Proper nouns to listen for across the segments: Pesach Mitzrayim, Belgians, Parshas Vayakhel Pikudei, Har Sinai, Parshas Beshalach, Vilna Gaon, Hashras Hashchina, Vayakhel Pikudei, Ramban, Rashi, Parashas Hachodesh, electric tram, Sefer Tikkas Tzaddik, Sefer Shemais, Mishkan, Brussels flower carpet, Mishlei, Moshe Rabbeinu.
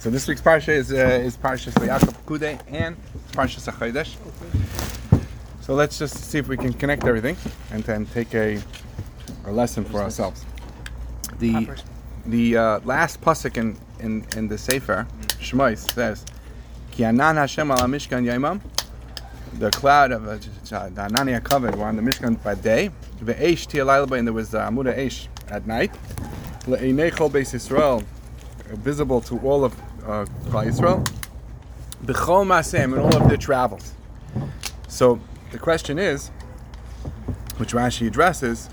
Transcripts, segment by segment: So this week's Parsha is Parashas Vayakhel Pikudei and Parashas Hachodesh. So let's just see if we can connect everything and then take a lesson for ourselves. The last pasuk in the Sefer Shemais says, Ki anan Hashem ala Mishkan yaimam, the cloud of the Anania covered were on the Mishkan by day, ve'esh ti'alayla ba, and there was the Amuda Eish at night, le'inei chol beis Yisrael, visible to all of Israel, b'chol ma'asem, in all of their travels. So the question is, which Rashi addresses,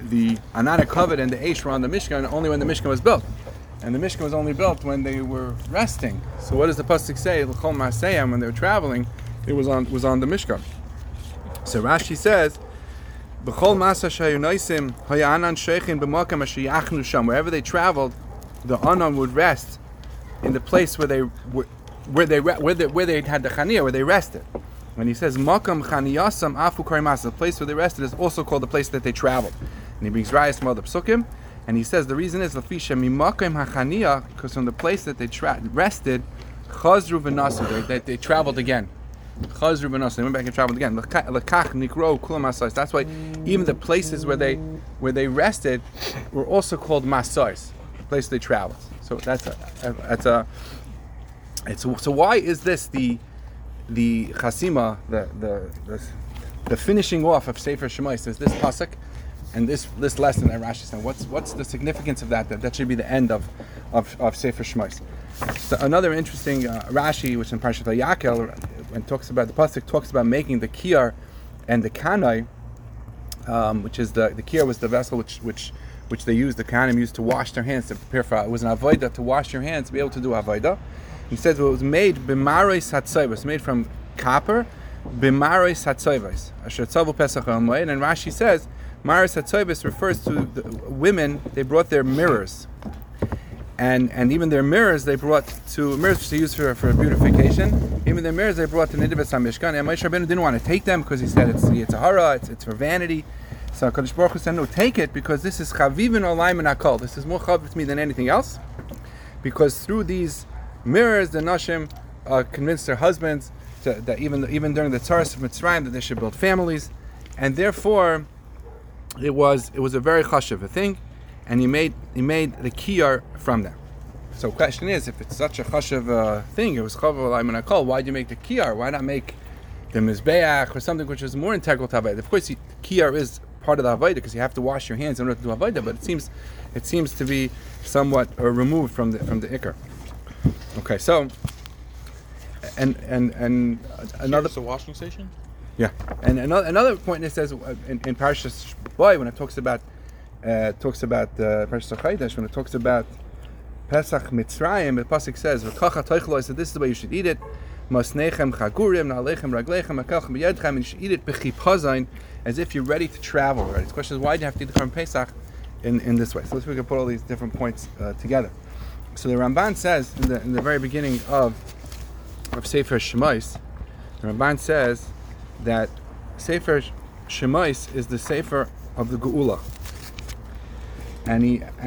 the Anana covered and the Eish were on the Mishkan only when the Mishkan was built, and the Mishkan was only built when they were resting. So what does the pasuk say? L'chol ma'asem, when they were traveling, it was on the Mishkan. So Rashi says, b'chol ma'aseh shehayu nosim haya anan sheichin b'makam asher yachnu sham. Wherever they traveled, the Anan would rest in the place where they had the Chaniya, where they rested. When he says Makam Chaniyasam Afu Karimas, the place where they rested is also called the place that they traveled. And he brings Rayas from other Psukim, and he says the reason is Lafisha Mimakam HaChaniyah, because from the place that they rested, Chazru V'Nasu, that they traveled again. Chazru V'Nasu, they went back and traveled again. L'kach Nikro Kulam Masais. That's why even the places where they rested were also called Masais, place they travel. So so why is this the chasima, the finishing off of Sefer Shemais? There's this pasuk and this lesson that Rashi said. What's the significance of that? That should be the end of Sefer Shemais. So another interesting Rashi, which in Parashat Vayakhel, when talks about the pasuk, talks about making the kiyar and the kanai, which is the kiyar was the vessel which they used, the Kohanim used to wash their hands, to prepare for it. It was an avodah, to wash your hands, to be able to do avodah. He says it was made b'maros hatzayvos, made from copper, b'maros hatzayvos. Asher tzavu pesach ha'amoed. And Rashi says, maros hatzayvos refers to the women. They brought their mirrors, and even their mirrors they brought to mirrors which they used for beautification. Even their mirrors they brought to Nidavos HaMishkan. And Moshe Rabbeinu didn't want to take them because he said it's yitzhara, it's for vanity. So HaKadosh Baruch Hu said, no, take it, because this is chaviv and olayim and akol. This is more chaviv to me than anything else, because through these mirrors, the Nashim convinced their husbands that even during the Tzaras of Mitzrayim, that they should build families, and therefore it was a very chashuv thing, and he made the kiyar from them. So the question is, if it's such a chashuv thing, it was chaviv olayim and akol, why do you make the kiyar? Why not make the mizbeach or something which is more integral to Havayah? Of course, the kiyar is part of the Havaydah, because you have to wash your hands in order to do Havaydah, but it seems to be somewhat removed from the Iker. Okay, so and another, it's a washing station. Yeah, and another point, it says in Parashas Boy, when it talks about Parashas Hachodesh, when it talks about Pesach Mitzrayim, the pasuk says, "V'kacha toichlo," said, "This is the way you should eat it." Masnechem chagurim na'alechem raglechem akalchem b'yadchem, and you should eat it b'chipazayin, as if you're ready to travel. Right? The question is, why do you have to eat the Korban Pesach in this way? So let's see if we can put all these different points together. So the Ramban says in the very beginning of Sefer Shemais, the Ramban says that Sefer Shemais is the Sefer of the Geula, and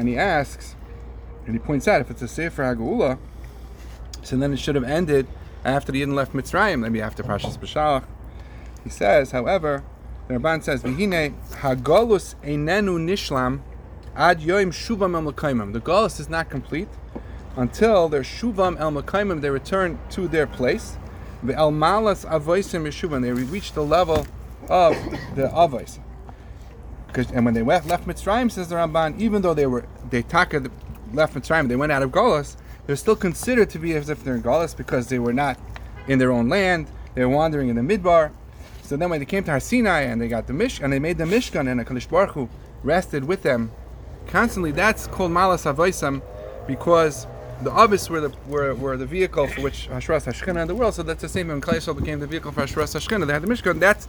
he asks, and he points out, if it's a Sefer HaGeula, so then it should have ended after the Yidden left Mitzrayim, maybe after Parshas Beshalach. He says, however, the Ramban says, "V'hine hagolus einenu nishlam ad yoim shuvam el mekaimim." The golus is not complete until their shuvam el mekaimim, they return to their place. Ve'el malas avoisim yeshuvam, they reach the level of the avois. And when they left Mitzrayim, says the Ramban, even though they left Mitzrayim, they went out of golus, they're still considered to be as if they're in golus, because they were not in their own land; they were wandering in the midbar. So then, when they came to Har Sinai and they got the Mishkan, and they made the Mishkan, and HaKadosh Baruch Hu rested with them constantly, that's called Malas Avoisam, because the Avos were the vehicle for which Hashras Hashchina in the world. So that's the same. When Klal Yisrael became the vehicle for Hashras Hashchina, they had the Mishkan. That's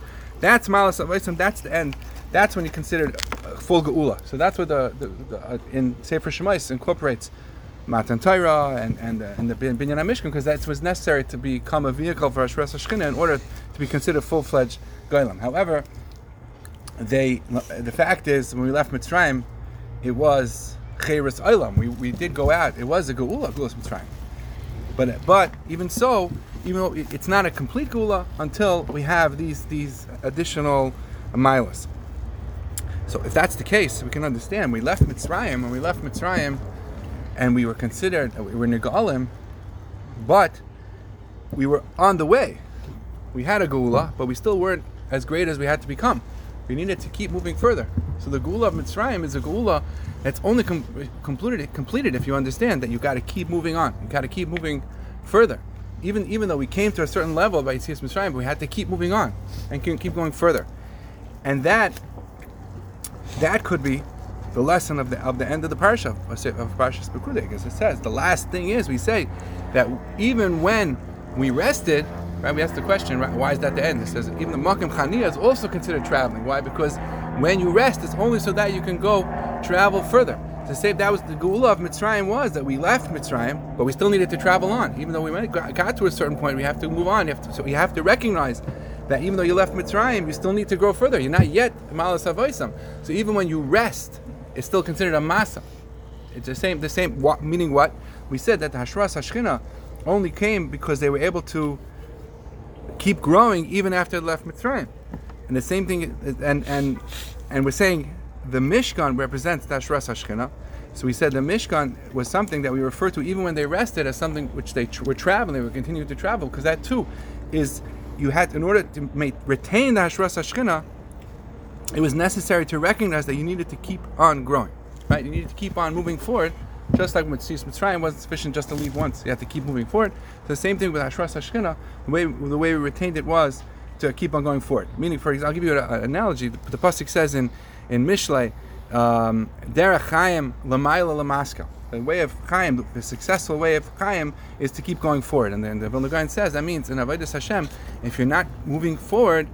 Malas Avoisam. That's the end. That's when you considered full Geula. So that's what the in Sefer Shemais incorporates Matan Torah and the Binyan HaMishkan, because that was necessary to become a vehicle for Hashras Hashchina in order to be considered full-fledged Goyim. However, the fact is, when we left Mitzrayim, it was Cheres Olam. We did go out. It was a Geula, Geulas Mitzrayim. But even so, even though it's not a complete gula until we have these additional milas. So if that's the case, we can understand. We left Mitzrayim, and we were considered, we were Nigalim, but we were on the way. We had a gula, but we still weren't as great as we had to become. We needed to keep moving further. So the gula of Mitzrayim is a gula that's only completed if you understand that you got to keep moving on. You got to keep moving further. Even though we came to a certain level by Yetzias Mitzrayim, we had to keep moving on and keep going further. And that could be the lesson of the end of the parsha of Parashas Pikudei, because it says the last thing is we say that even when we rested, right? We asked the question, right, why is that the end? It says even the Makom Chaniya is also considered traveling. Why? Because when you rest, it's only so that you can go travel further. To say that was the Geula of Mitzrayim, was that we left Mitzrayim, but we still needed to travel on. Even though we got to a certain point, we have to move on. So you have to recognize that even though you left Mitzrayim, you still need to grow further. You're not yet Malas Havoisam. So even when you rest, it's still considered a Masa. It's the same. Meaning what? We said that the Hashras Hashchina only came because they were able to keep growing even after they left Mitzrayim. And the same thing, and we're saying the Mishkan represents the Hashras Hashchina. So we said the Mishkan was something that we refer to even when they rested as something which they were traveling, they were continuing to travel, because that too is, you had, in order to retain the Hashras Hashchina, it was necessary to recognize that you needed to keep on growing, right? You needed to keep on moving forward, just like Mitzrayim wasn't sufficient just to leave once. You had to keep moving forward. So the same thing with Hashras Hashchina, the way we retained it was to keep on going forward. Meaning, for example, I'll give you an analogy. The Pasuk says in Mishlei, Derech Chaim Lamayla Lamaska. The way of Chaim, the successful way of Chaim, is to keep going forward. And then the Vilna Gaon says that means in Avodas Hashem, if you're not moving forward,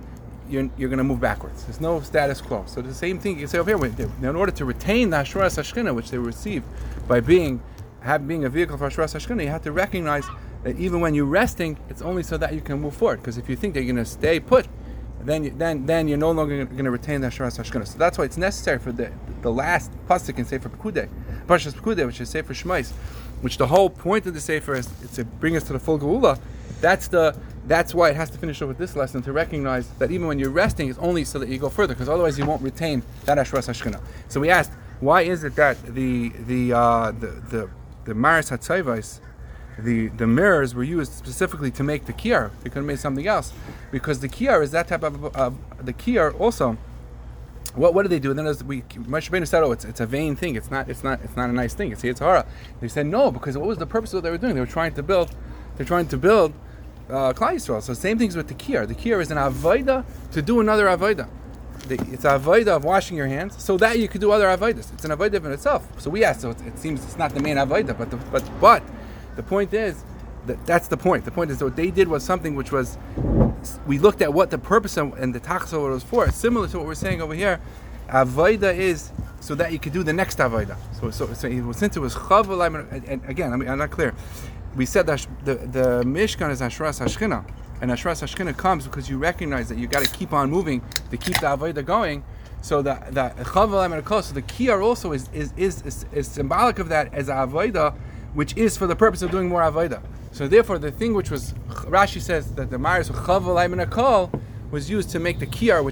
you're going to move backwards. There's no status quo. So the same thing you can say over here. In order to retain the Hashras Hashchina, which they received by being a vehicle for Hashras Hashchina, you have to recognize that even when you're resting, it's only so that you can move forward. Because if you think that you're going to stay put, then you're no longer going to retain the Hashras Hashchina. So that's why it's necessary for the last pasuk in Sefer Pikudei, Parshas Pikudei, which is Sefer Shemais, which the whole point of the Sefer is to bring us to the full Geula. That's why it has to finish up with this lesson, to recognize that even when you're resting, it's only so that you go further, because otherwise you won't retain that Hashras Hashchina. So we asked, why is it that the Maris HaTzayvais, the mirrors were used specifically to make the kiyar? They could have made something else, because the kiyar is that type of the kiyar also. What do they do? And then Moshe Rabbeinu said, it's a vain thing. It's not a nice thing. It's Yitzhara. They said no, because what was the purpose of what they were doing? They're trying to build Klal Yisrael. So same things with the kiyar. The kiyar is an avodah to do another avodah. It's an avodah of washing your hands so that you could do other avodas. It's an avodah in itself. So we asked. So it seems it's not the main avodah, but. The point is, that's the point. The point is that what they did was something which was, we looked at what the purpose and the tachso was for. It's similar to what we're saying over here. Avoda is so that you could do the next avoda. So since it was chav, and again, I'm not clear. We said that the Mishkan is Hashras Hashchina, and Hashras Hashchina comes because you recognize that you got to keep on moving to keep the avoda going. So the chav, so the kiyar also is symbolic of that as avoda, which is for the purpose of doing more avodah. So therefore, the thing which was, Rashi says that the Maris Chav was used to make the kiyar,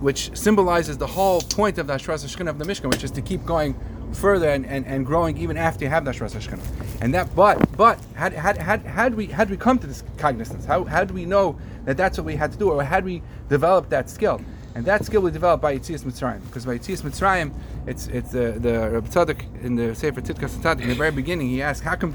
which symbolizes the whole point of the Hashras Hashchina of the Mishkan, which is to keep going further and growing even after you have the Hashras Hashchina. And that, but had we come to this cognizance, had we know that that's what we had to do, or had we developed that skill? And that skill we developed by Yetzias Mitzrayim, because by Yetzias Mitzrayim, it's the Reb Tzaddik in the Sefer Tikkas Tzaddik in the very beginning. He asked, how come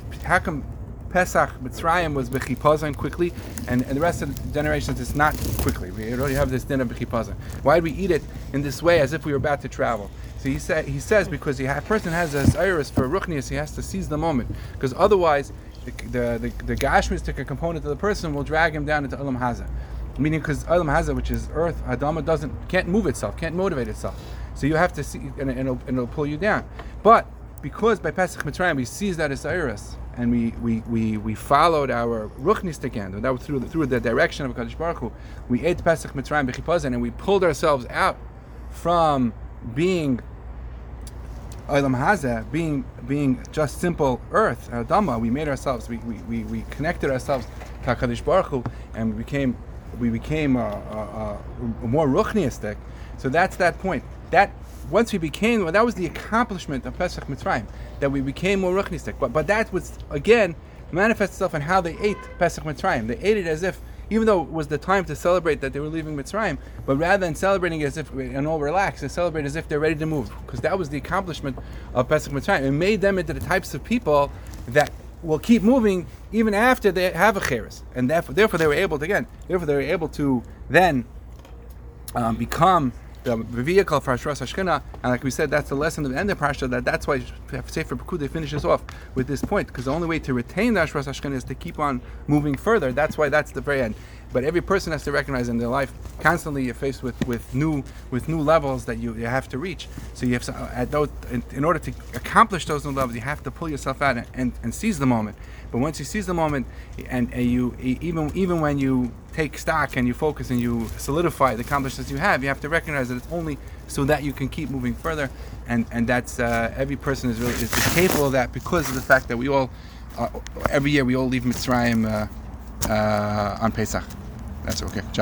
Pesach Mitzrayim was bechipazon quickly, and the rest of the generations it's not quickly? We already have this din of bechipazon. Why did we eat it in this way as if we were about to travel? So he says because a person has a zairis for ruchnius, he has to seize the moment, because otherwise the gashmistic component of the person will drag him down into Olam Hazeh. Meaning, because Olam Hazeh, which is earth, Adama can't move itself, can't motivate itself. So you have to see, and it'll pull you down. But because by Pesach Mitzrayim we seized that as Iris, and we followed our Ruchnistik end, and that was through the direction of Kadosh Baruch Hu, we ate Pesach Mitzrayim bechipazon, and we pulled ourselves out from being Olam Hazeh being just simple earth, Adama, we made ourselves, we connected ourselves to HaKadosh Baruch Hu, and we became more ruchniistic. So that's that point. That once we became, well, that was the accomplishment of Pesach Mitzrayim, that we became more ruchniistic. But that was again manifest itself in how they ate Pesach Mitzrayim. They ate it as if, even though it was the time to celebrate that they were leaving Mitzrayim, but rather than celebrating as if and all relaxed, they celebrate as if they're ready to move, because that was the accomplishment of Pesach Mitzrayim. It made them into the types of people that will keep moving even after they have a charis, and therefore they were able to then become the vehicle for Ashras Hashkina. And like we said, that's the lesson of the end of Parasha. That's why Sefer Pikudei finishes off with this point, because the only way to retain the Ashras Hashkina is to keep on moving further. That's why that's the very end. But every person has to recognize in their life, constantly you're faced with new levels that you have to reach. So you have to, in order to accomplish those new levels, you have to pull yourself out and seize the moment. But once you seize the moment, and you even when you take stock and you focus and you solidify the accomplishments you have to recognize that it's only so that you can keep moving further, and that's every person is capable of that, because of the fact that we all every year we all leave Mitzrayim on Pesach. That's okay.